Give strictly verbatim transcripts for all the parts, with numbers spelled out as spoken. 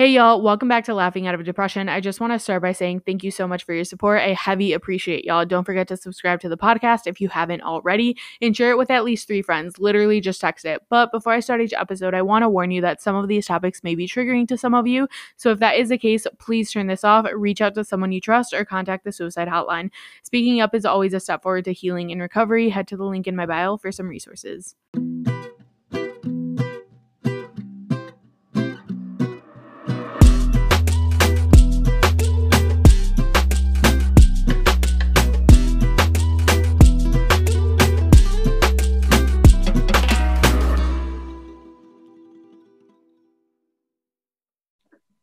Hey y'all, welcome back to Laughing Out of Depression. I just want to start by saying thank you so much for your support. I heavy appreciate y'all. Don't forget to subscribe to the podcast if you haven't already and share it with at least three friends. Literally just text it. But before I start each episode, I want to warn you that some of these topics may be triggering to some of you. So if that is the case, please turn this off, reach out to someone you trust, or contact the suicide hotline. Speaking up is always a step forward to healing and recovery. Head to the link in my bio for some resources.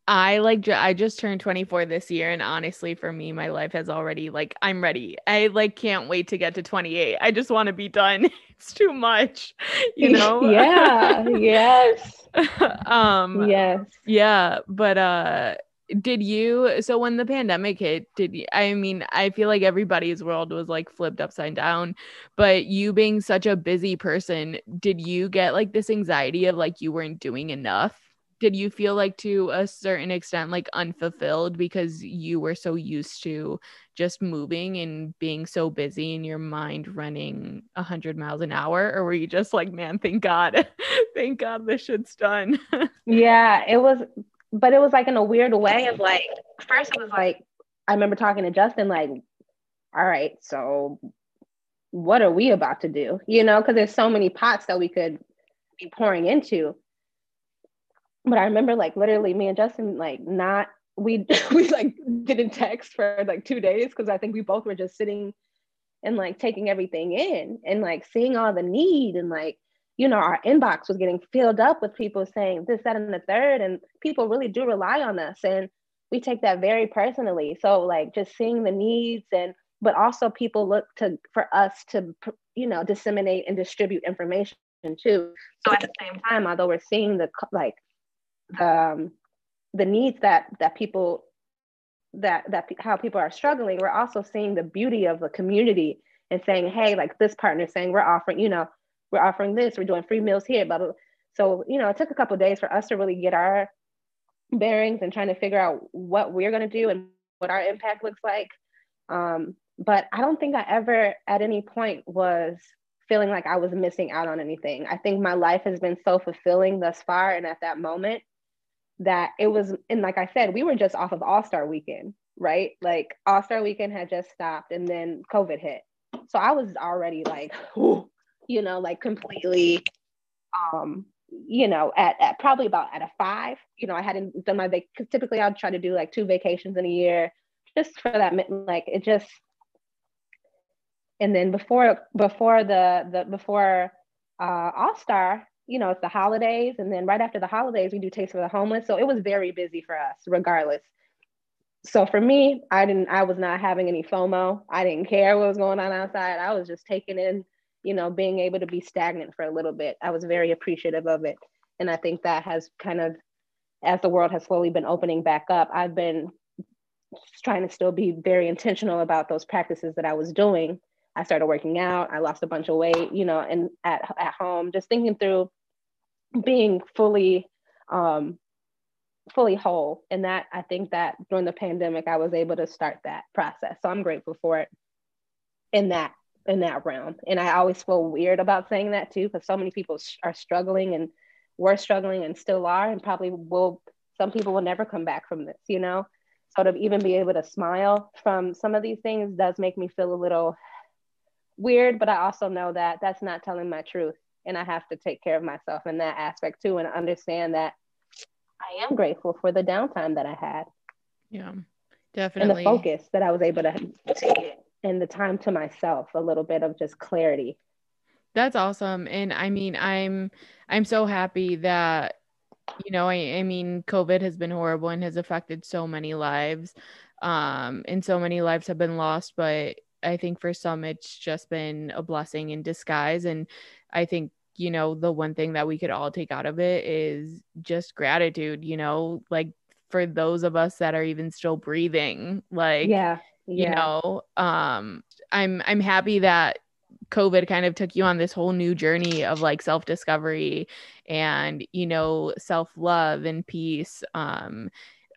I like, ju- I just turned twenty-four this year. And honestly, for me, my life has already, like, I'm ready. I like, can't wait to get to twenty-eight. I just want to be done. It's too much, you know? Yeah. Yes. um, yes. Yeah. But, uh, did you, so when the pandemic hit, did you, I mean, I feel like everybody's world was like flipped upside down, but you being such a busy person, did you get like this anxiety of like, you weren't doing enough? Did you feel like to a certain extent, like unfulfilled because you were so used to just moving and being so busy and your mind running a hundred miles an hour? Or were you just like, man, thank God, thank God this shit's done. Yeah, it was, but it was like in a weird way of like, first it was like, I remember talking to Justin, like, all right, so what are we about to do? You know, cause there's so many pots that we could be pouring into. But I remember like literally me and Justin, like not, we, we like didn't text for like two days. Cause I think we both were just sitting and like taking everything in and like seeing all the need. And like, you know, our inbox was getting filled up with people saying this, that, and the third, and people really do rely on us. And we take that very personally. So like just seeing the needs and, but also people look to, for us to, you know, disseminate and distribute information too. So at the same time, although we're seeing the like, um the needs that that people that that how people are struggling, we're also seeing the beauty of the community and saying, hey, like this partner saying we're offering, you know, we're offering this, we're doing free meals here, blah, blah. So, you know, it took a couple of days for us to really get our bearings and trying to figure out what we're going to do and what our impact looks like. Um but I don't think I ever at any point was feeling like I was missing out on anything. I think my life has been so fulfilling thus far. And at that moment that it was, and like I said, we were just off of All-Star Weekend, right? Like All-Star Weekend had just stopped and then COVID hit. So I was already like, you know, like completely, um, you know, at, at probably about at a five, you know, I hadn't done my, vac- cause typically I'd try to do like two vacations in a year just for that, like it just, and then before before the the before uh, All-Star, you know, it's the holidays. And then right after the holidays, we do Taste for the Homeless. So it was very busy for us regardless. So for me, I didn't, I was not having any FOMO. I didn't care what was going on outside. I was just taking in, you know, being able to be stagnant for a little bit. I was very appreciative of it. And I think that has kind of, as the world has slowly been opening back up, I've been trying to still be very intentional about those practices that I was doing. I started working out, I lost a bunch of weight, you know, and at at home, just thinking through being fully, um, fully whole. And that, I think that during the pandemic, I was able to start that process. So I'm grateful for it in that, in that realm. And I always feel weird about saying that too, because so many people are struggling and were struggling and still are, and probably will, some people will never come back from this, you know? So to even be able to smile from some of these things does make me feel a little weird, but I also know that that's not telling my truth, and I have to take care of myself in that aspect too, and understand that I am grateful for the downtime that I had. Yeah, definitely. And the focus that I was able to get, and the time to myself, a little bit of just clarity. That's awesome. And I mean, I'm I'm so happy that, you know, I, I mean, COVID has been horrible and has affected so many lives, um, and so many lives have been lost, but I think for some, it's just been a blessing in disguise. And I think, you know, the one thing that we could all take out of it is just gratitude, you know, like for those of us that are even still breathing, like, yeah, yeah. you know, um, I'm, I'm happy that COVID kind of took you on this whole new journey of like self-discovery and, you know, self-love and peace. Um,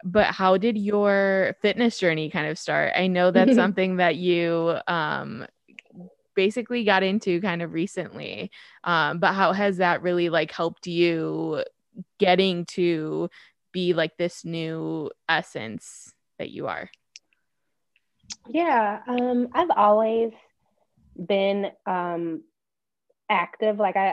but how did your fitness journey kind of start? I know that's something that you um, basically got into kind of recently, um, but how has that really like helped you getting to be like this new essence that you are? Yeah, um, I've always been um, active. Like I,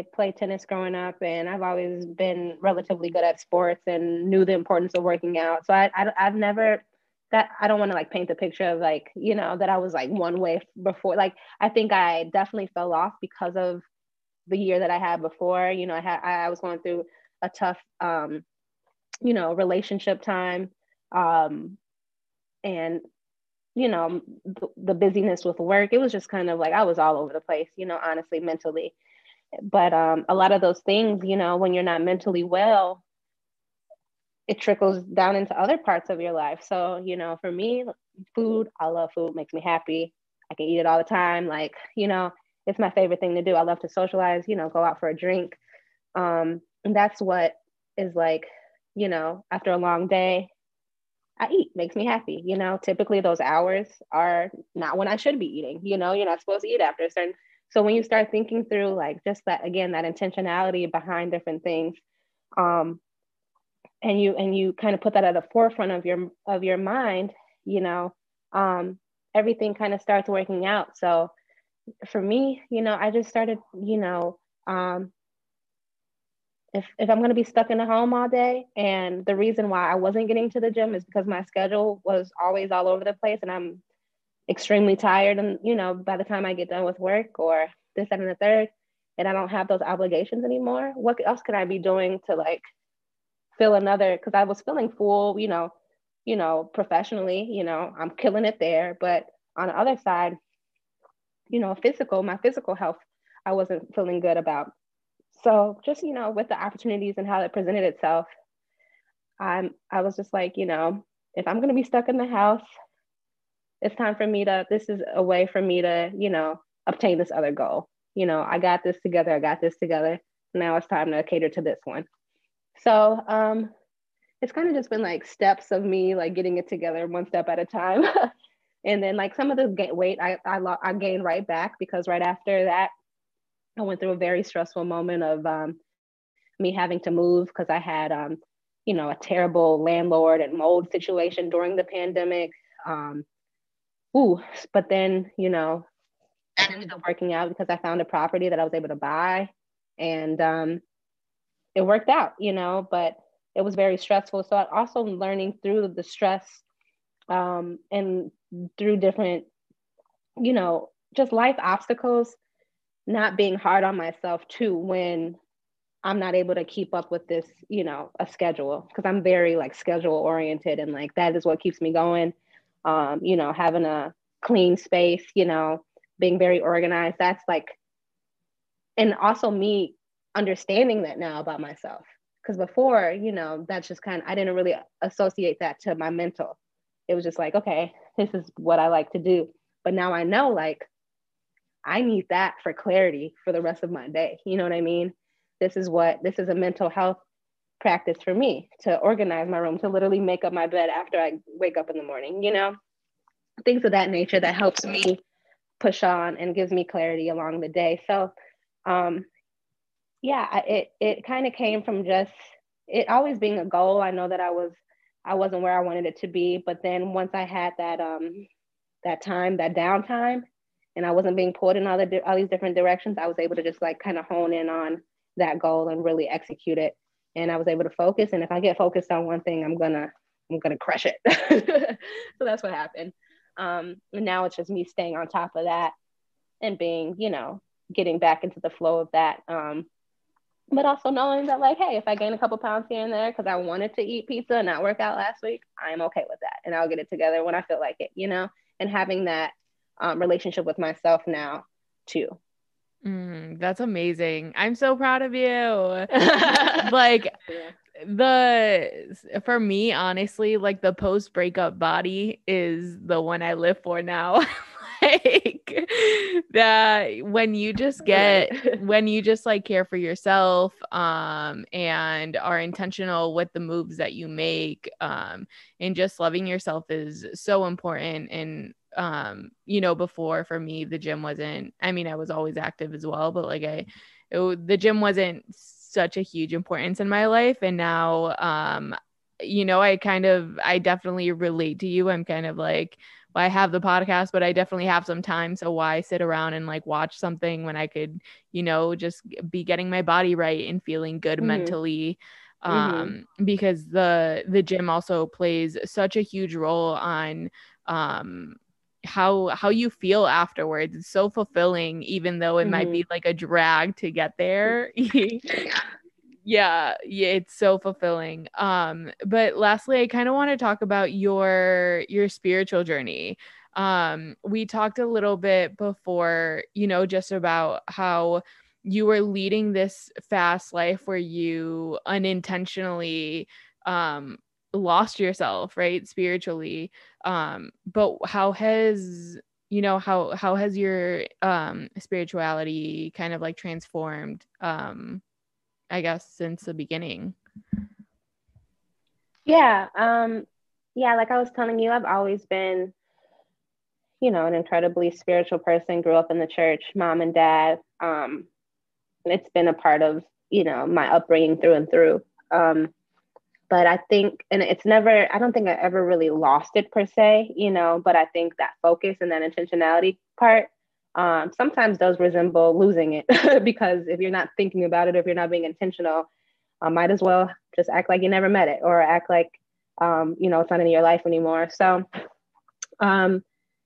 I played tennis growing up, and I've always been relatively good at sports and knew the importance of working out. So I, I I've never that I don't want to like paint the picture of like, you know, that I was like one way before. Like I think I definitely fell off because of the year that I had before. You know, I had I was going through a tough, um, you know, relationship time, um, and you know, the busyness with work, it was just kind of like, I was all over the place, you know, honestly, mentally. But um, a lot of those things, you know, when you're not mentally well, it trickles down into other parts of your life. So, you know, for me, food, I love food, makes me happy. I can eat it all the time. Like, you know, it's my favorite thing to do. I love to socialize, you know, go out for a drink. Um, and that's what is like, you know, after a long day, I eat, makes me happy. You know, typically those hours are not when I should be eating. You know, you're not supposed to eat after a certain. So when you start thinking through like just that, again, that intentionality behind different things, um, and you and you kind of put that at the forefront of your of your mind, you know, um, everything kind of starts working out. So for me, you know, I just started, you know, um, If if I'm going to be stuck in the home all day, and the reason why I wasn't getting to the gym is because my schedule was always all over the place, and I'm extremely tired. And, you know, by the time I get done with work or this, that, and the third, and I don't have those obligations anymore, what else could I be doing to like fill another, because I was feeling full, you know, you know, professionally, you know, I'm killing it there. But on the other side, you know, physical, my physical health, I wasn't feeling good about. So just, you know, with the opportunities and how it presented itself, um, I was just like, you know, if I'm going to be stuck in the house, it's time for me to, this is a way for me to, you know, obtain this other goal. You know, I got this together. I got this together. Now it's time to cater to this one. So um, it's kind of just been like steps of me, like getting it together one step at a time. And then like some of the weight I, I, I gained right back, because right after that, I went through a very stressful moment of um, me having to move, because I had, um, you know, a terrible landlord and mold situation during the pandemic. Um, ooh, but then, you know, that ended up working out because I found a property that I was able to buy, and um, it worked out, you know, but it was very stressful. So I also learning through the stress um, and through different, you know, just life obstacles, not being hard on myself too when I'm not able to keep up with this, you know, a schedule, because I'm very like schedule oriented, and like that is what keeps me going. Um, you know, having a clean space, you know, being very organized, that's like, and also me understanding that now about myself, because before, you know, that's just kind of, I didn't really associate that to my mental. It was just like, okay, this is what I like to do. But now I know, like, I need that for clarity for the rest of my day. You know what I mean? This is what, this is a mental health practice for me, to organize my room, to literally make up my bed after I wake up in the morning, you know, things of that nature that helps me push on and gives me clarity along the day. So, um, yeah, it, it kind of came from just it always being a goal. I know that I was, I wasn't where I wanted it to be, but then once I had that, um, that time, that downtime, and I wasn't being pulled in all, the, all these different directions, I was able to just like kind of hone in on that goal and really execute it. And I was able to focus. And if I get focused on one thing, I'm gonna, I'm gonna crush it. So that's what happened. Um, and now it's just me staying on top of that and being, you know, getting back into the flow of that. Um, but also knowing that like, hey, if I gain a couple pounds here and there because I wanted to eat pizza and not work out last week, I'm okay with that. And I'll get it together when I feel like it, you know, and having that Um, relationship with myself now too. Mm, that's amazing. I'm so proud of you. Like yeah. the, for me, honestly, like the post breakup body is the one I live for now. like that when you just get, when you just like care for yourself, um, and are intentional with the moves that you make, um, and just loving yourself is so important. And, um, you know, before for me, the gym wasn't, I mean, I was always active as well, but like I, it, the gym wasn't such a huge importance in my life. And now, um, you know, I kind of, I definitely relate to you. I'm kind of like, well, I have the podcast, but I definitely have some time. So why sit around and like watch something when I could, you know, just be getting my body right and feeling good mm-hmm. mentally. Um, mm-hmm. because the, the gym also plays such a huge role on, um, how, how you feel afterwards. It's so fulfilling, even though it mm-hmm. might be like a drag to get there. Yeah, yeah, it's so fulfilling. Um, but lastly, I kind of want to talk about your your spiritual journey. Um, we talked a little bit before, you know, just about how you were leading this fast life where you unintentionally um lost yourself, right, spiritually. Um, but how has you know, how how has your um spirituality kind of like transformed um I guess, since the beginning? Yeah. Um, yeah. Like I was telling you, I've always been, you know, an incredibly spiritual person, grew up in the church, mom and dad. Um, and it's been a part of, you know, my upbringing through and through. Um, but I think, and it's never, I don't think I ever really lost it per se, you know, but I think that focus and that intentionality part Um, sometimes those resemble losing it because if you're not thinking about it, if you're not being intentional, I uh, might as well just act like you never met it or act like, um, you know, it's not in your life anymore. So, um,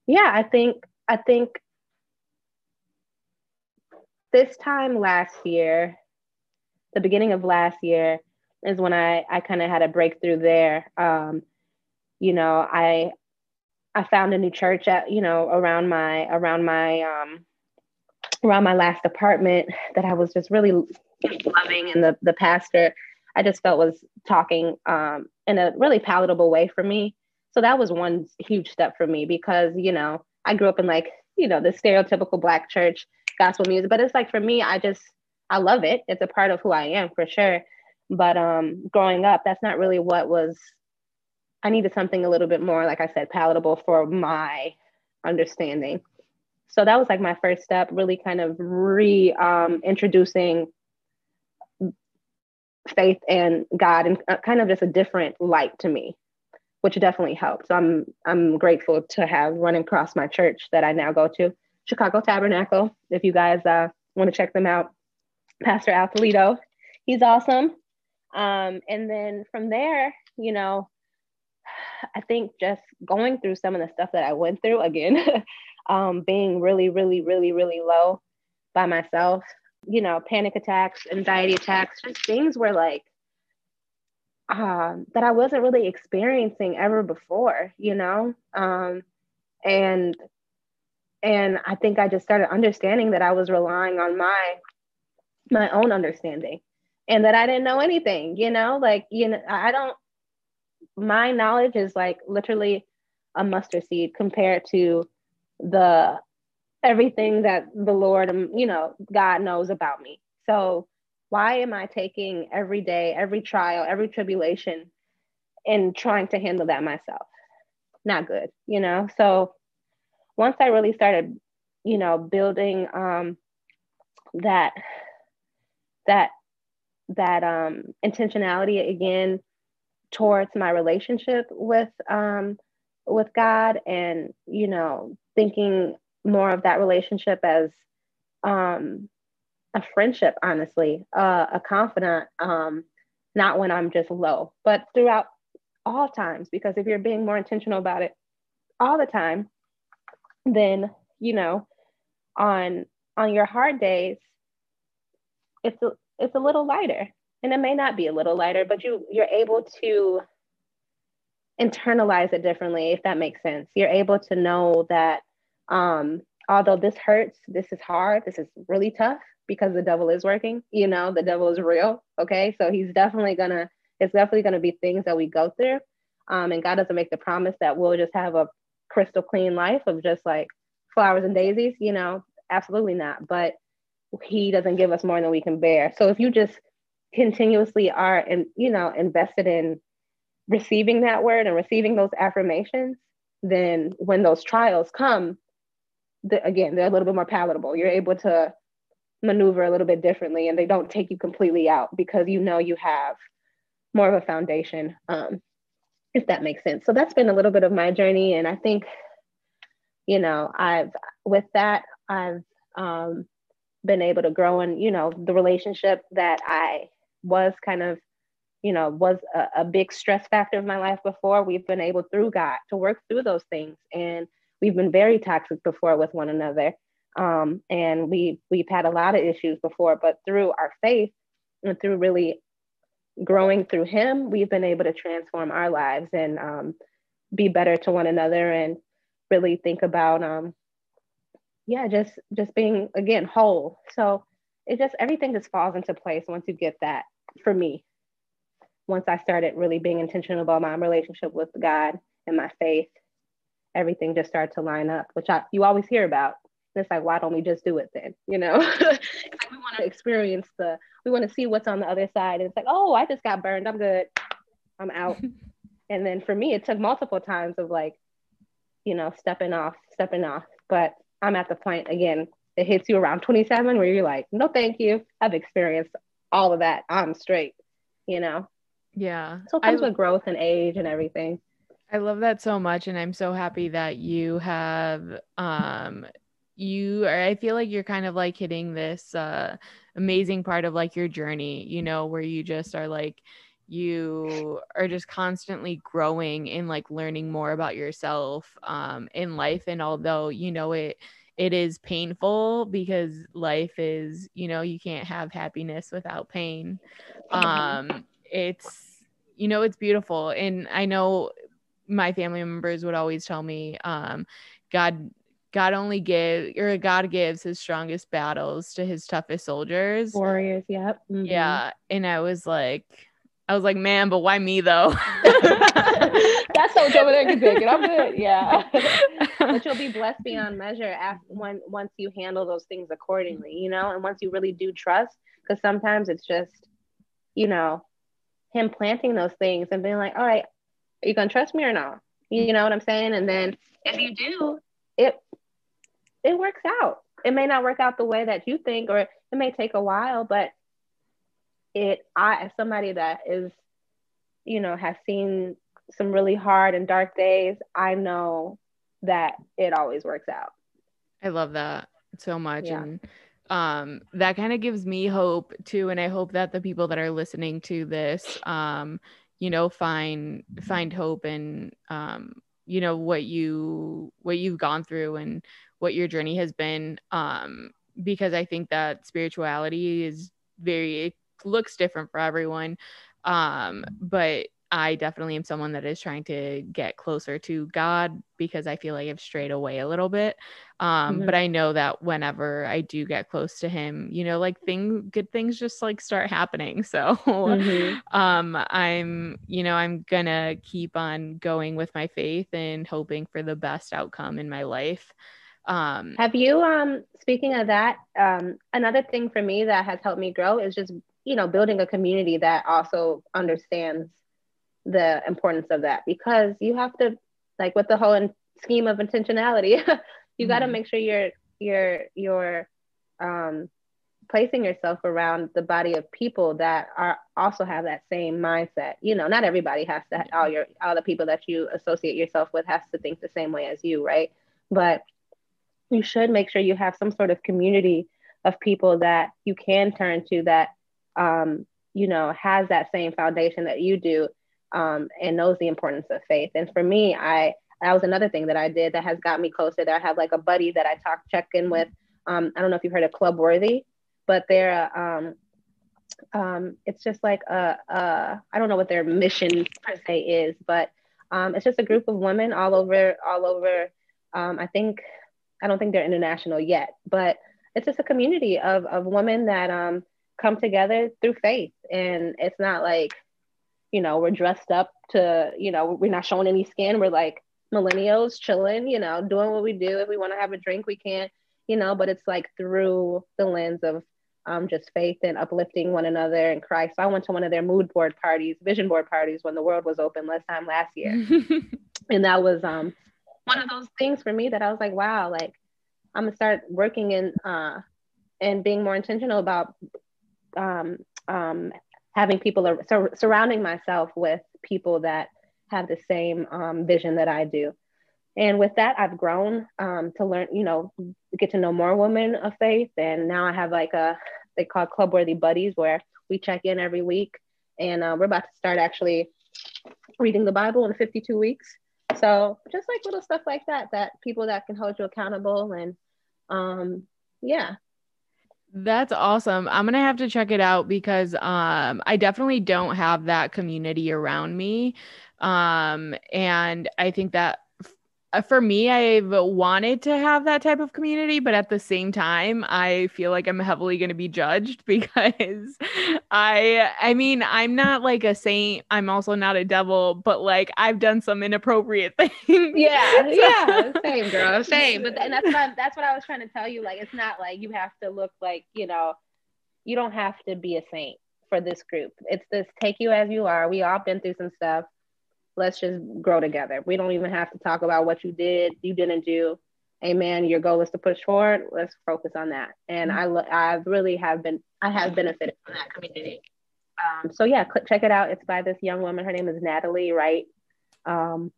yeah, I think, I think this time last year, the beginning of last year is when I, I kind of had a breakthrough there. Um, you know, I, I found a new church at, you know, around my, around my, um, around my last apartment that I was just really loving. And the, the pastor, I just felt was talking, um, in a really palatable way for me. So that was one huge step for me because, you know, I grew up in like, you know, the stereotypical Black church gospel music, but it's like, for me, I just, I love it. It's a part of who I am for sure. But, um, growing up, that's not really what was, I needed something a little bit more, like I said, palatable for my understanding. So that was like my first step, really kind of re um, introducing faith and God and kind of just a different light to me, which definitely helped. So I'm I'm grateful to have run across my church that I now go to, Chicago Tabernacle. If you guys uh, want to check them out, Pastor Al Toledo, he's awesome. Um, and then from there, you know, I think just going through some of the stuff that I went through again, um, being really, really, really, really low by myself, you know, panic attacks, anxiety attacks, just things were like, uh, that I wasn't really experiencing ever before, you know? Um, and, and I think I just started understanding that I was relying on my, my own understanding and that I didn't know anything, you know, like, you know, I don't, my knowledge is like literally a mustard seed compared to the everything that the Lord, you know, God knows about me. So why am I taking every day, every trial, every tribulation and trying to handle that myself? Not good, you know? So once I really started, you know, building um, that, that, that um, intentionality again, towards my relationship with um, with God and, you know, thinking more of that relationship as um, a friendship, honestly, uh, a confidant, um, not when I'm just low, but throughout all times, because if you're being more intentional about it all the time, then, you know, on on your hard days, it's a, it's a little lighter. And it may not be a little lighter, but you, you're able to internalize it differently, if that makes sense. You're able to know that um, although this hurts, this is hard, this is really tough because the devil is working, you know, the devil is real, okay? So he's definitely gonna, it's definitely gonna be things that we go through. Um, and God doesn't make the promise that we'll just have a crystal clean life of just like flowers and daisies, you know, absolutely not. But he doesn't give us more than we can bear. So if you just continuously are, and you know, invested in receiving that word and receiving those affirmations, then when those trials come, the, again, they're a little bit more palatable. You're able to maneuver a little bit differently, and they don't take you completely out because you know you have more of a foundation, um, if that makes sense. So that's been a little bit of my journey. And I think, you know, I've, with that, I've um, been able to grow in, you know, the relationship that I was kind of, you know, was a, a big stress factor of my life before. We've been able through God to work through those things. And we've been very toxic before with one another. Um, and we, we've had a lot of issues before, but through our faith and through really growing through him, we've been able to transform our lives and um, be better to one another, and really think about, um, yeah, just, just being, again, whole. So it just, everything just falls into place once you get that, for me, once I started really being intentional about my relationship with God and my faith, everything just started to line up, which I, you always hear about. It's like, why don't we just do it then? You know, it's like we want to experience the, we want to see what's on the other side. And it's like, oh, I just got burned. I'm good. I'm out. And then for me, it took multiple times of like, you know, stepping off, stepping off. But I'm at the point, again, it hits you around twenty-seven where you're like, no, thank you. I've experienced all of that. I'm straight, you know? Yeah. So it comes I, with growth and age and everything. I love that so much. And I'm so happy that you have, um, you are, I feel like you're kind of like hitting this, uh, amazing part of like your journey, you know, where you just are like, you are just constantly growing and like learning more about yourself, um, in life. And although, you know, it, it is painful because life is, you know, you can't have happiness without pain. Um, it's, you know, it's beautiful. And I know my family members would always tell me, um, God, God only give or God gives his strongest battles to his toughest soldiers. Warriors. Yep. Mm-hmm. Yeah. And I was like, I was like, man, but why me though? That's so over there. Good. I'm good. Yeah. But you'll be blessed beyond measure after, when, once you handle those things accordingly, you know, and once you really do trust, because sometimes it's just, you know, him planting those things and being like, all right, are you going to trust me or not? You know what I'm saying? And then if you do, it, it works out. It may not work out the way that you think, or it may take a while, but it, I, as somebody that is, you know, has seen some really hard and dark days, I know that it always works out. I love that so much. Yeah. And um, that kind of gives me hope too. And I hope that the people that are listening to this, um, you know, find, find hope and, um, you know, what you, what you've gone through and what your journey has been. Um, because I think that spirituality is very, it looks different for everyone. Um, but I definitely am someone that is trying to get closer to God because I feel like I've strayed away a little bit. Um, mm-hmm. But I know that whenever I do get close to him, you know, like thing, good things just like start happening. So mm-hmm. um, I'm, you know, I'm gonna keep on going with my faith and hoping for the best outcome in my life. Um, have you, um, speaking of that, um, another thing for me that has helped me grow is just, you know, building a community that also understands the importance of that, because you have to, like with the whole in- scheme of intentionality, you mm-hmm. got to make sure you're, you're, you're um, placing yourself around the body of people that are also have that same mindset. You know, not everybody has to, all your, all the people that you associate yourself with has to think the same way as you. Right. But you should make sure you have some sort of community of people that you can turn to that, um, you know, has that same foundation that you do. Um, and knows the importance of faith. And for me, I, that was another thing that I did that has got me closer. That I have like a buddy that I talk, check in with. Um, I don't know if you've heard of Club Worthy, but they're, um, um, it's just like, a, a, I don't know what their mission per se is, but um, it's just a group of women all over, all over. Um, I think, I don't think they're international yet, but it's just a community of, of women that um, come together through faith. And it's not like, you know, we're dressed up to, you know, we're not showing any skin. We're like, millennials chilling, you know, doing what we do. If we want to have a drink, we can, you know, but it's like through the lens of um, just faith and uplifting one another in Christ. So I went to one of their mood board parties, vision board parties when the world was open last time last year. And that was um, one of those things for me that I was like, wow, like I'm gonna start working in uh, and being more intentional about um, um, having people, so surrounding myself with people that have the same um, vision that I do. And with that, I've grown um, to learn, you know, get to know more women of faith. And now I have like a, they call Club Worthy Buddies, where we check in every week. And uh, we're about to start actually reading the Bible in fifty-two weeks. So just like little stuff like that, that people that can hold you accountable. And um, yeah. That's awesome. I'm going to have to check it out because um, I definitely don't have that community around me. Um, and I think that for me, I've wanted to have that type of community, but at the same time, I feel like I'm heavily going to be judged because I, I mean, I'm not like a saint. I'm also not a devil, but like I've done some inappropriate things. Yeah. So. Yeah. Same, girl. Same. But th- and that's what, I, that's what I was trying to tell you. Like, it's not like you have to look like, you know, you don't have to be a saint for this group. It's this take you as you are. We all been through some stuff. Let's just grow together. We don't even have to talk about what you did, you didn't do. Amen. Your goal is to push forward. Let's focus on that. And I, lo- I really have been, I have benefited from that community. Um, so yeah, click, check it out. It's by this young woman. Her name is Natalie Wright. Um,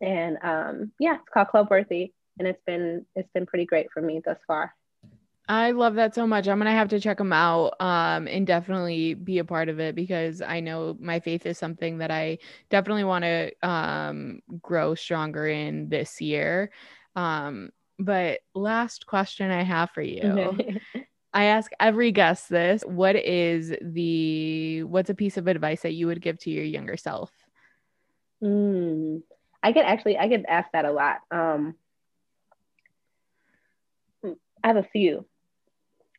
and um, yeah, it's called Club Worthy, and it's been, it's been pretty great for me thus far. I love that so much. I'm going to have to check them out um, and definitely be a part of it because I know my faith is something that I definitely want to um, grow stronger in this year. Um, but last question I have for you. I ask every guest this. What is the, what's a piece of advice that you would give to your younger self? Mm, I get actually, I get asked that a lot. Um, I have a few.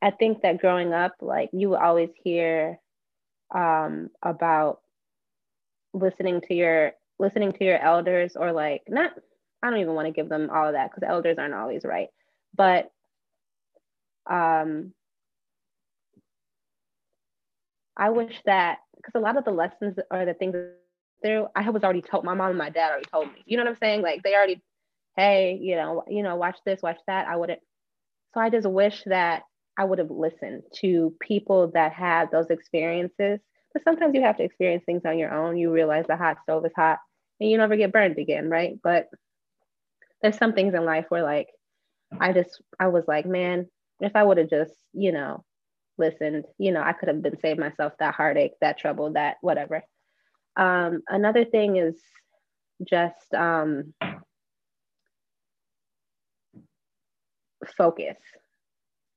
I think that growing up, like you would always hear um, about listening to your listening to your elders, or like not. I don't even want to give them all of that because elders aren't always right. But um, I wish that, because a lot of the lessons or the things through, I was already told. My mom and my dad already told me. You know what I'm saying? Like they already, hey, you know, you know, watch this, watch that. I wouldn't. So I just wish that I would have listened to people that had those experiences. But sometimes you have to experience things on your own. You realize the hot stove is hot and you never get burned again, right? But there's some things in life where like, I just, I was like, man, if I would have just, you know, listened, you know, I could have been saved myself that heartache, that trouble, that whatever. Um, another thing is just, um, focus.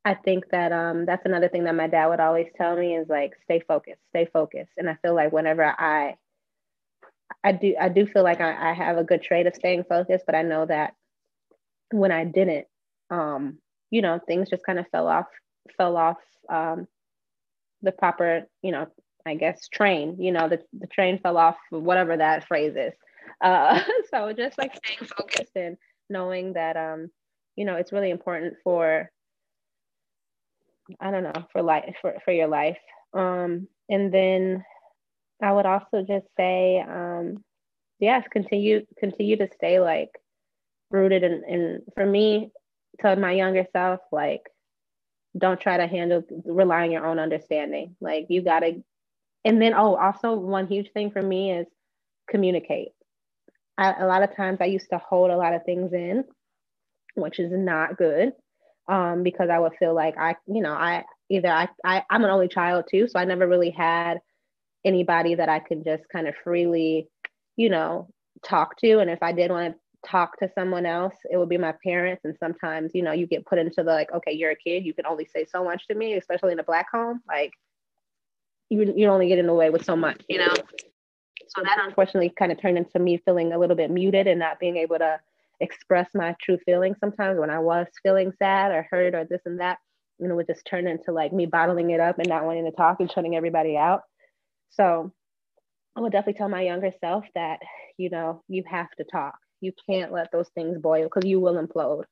I think that um that's another thing that my dad would always tell me is like stay focused, stay focused. And I feel like whenever I I do I do feel like I, I have a good trait of staying focused, but I know that when I didn't, um, you know, things just kind of fell off, fell off um the proper, you know, I guess train, you know, the, the train fell off, whatever that phrase is. Uh so just like staying focused and knowing that um you know, it's really important for, I don't know, for life, for, for your life. Um, and then I would also just say, um, yes, continue, continue to stay like rooted. And, and for me, to my younger self, like, don't try to handle, rely on your own understanding. Like you gotta, and then, oh, also one huge thing for me is communicate. I, a lot of times I used to hold a lot of things in, which is not good, um, because I would feel like I, you know, I either I, I I'm an only child too, so I never really had anybody that I could just kind of freely, you know, talk to. And if I did want to talk to someone else, it would be my parents. And sometimes, you know, you get put into the like, okay, you're a kid, you can only say so much to me, especially in a Black home. Like, you you only getting away with so much, you know. So that unfortunately kind of turned into me feeling a little bit muted and not being able to express my true feelings sometimes when I was feeling sad or hurt or this and that, and it would just turn into like me bottling it up and not wanting to talk and shutting everybody out. So I would definitely tell my younger self that, you know, you have to talk, You can't let those things boil because you will implode.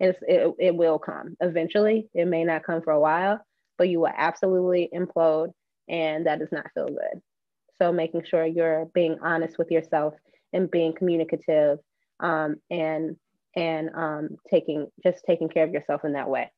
it's, it, it will come eventually. It may not come for a while, but you will absolutely implode, and that does not feel good. So making sure you're being honest with yourself and being communicative, um, and and um, taking just taking care of yourself in that way.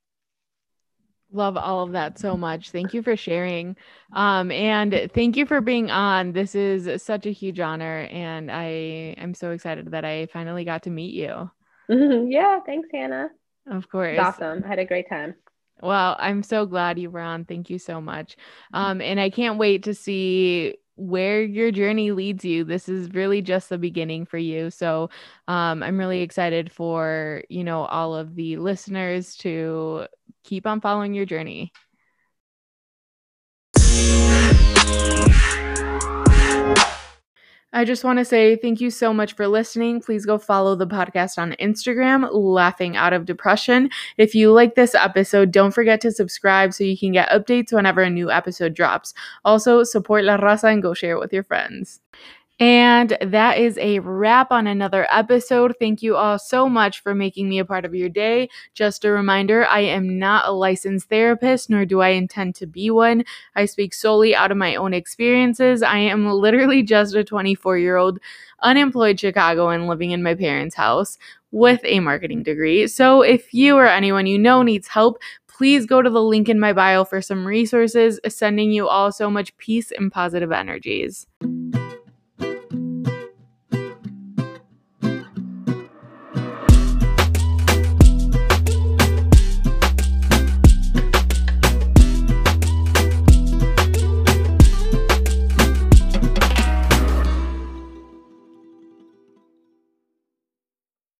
Love all of that so much. Thank you for sharing. Um, and thank you for being on. This is such a huge honor. And I am so excited that I finally got to meet you. Yeah. Thanks, Hannah. Of course. Awesome. I had a great time. Well, I'm so glad you were on. Thank you so much. Um, and I can't wait to see where your journey leads you. This is really just the beginning for you. So um, I'm really excited for, you know, all of the listeners to keep on following your journey. I just want to say thank you so much for listening. Please go follow the podcast on Instagram, Laughing Out of Depression. If you like this episode, don't forget to subscribe so you can get updates whenever a new episode drops. Also, support La Raza and go share it with your friends. And that is a wrap on another episode. Thank you all so much for making me a part of your day. Just a reminder, I am not a licensed therapist, nor do I intend to be one. I speak solely out of my own experiences. I am literally just a twenty-four-year-old unemployed Chicagoan living in my parents' house with a marketing degree. So if you or anyone you know needs help, please go to the link in my bio for some resources. Sending you all so much peace and positive energies.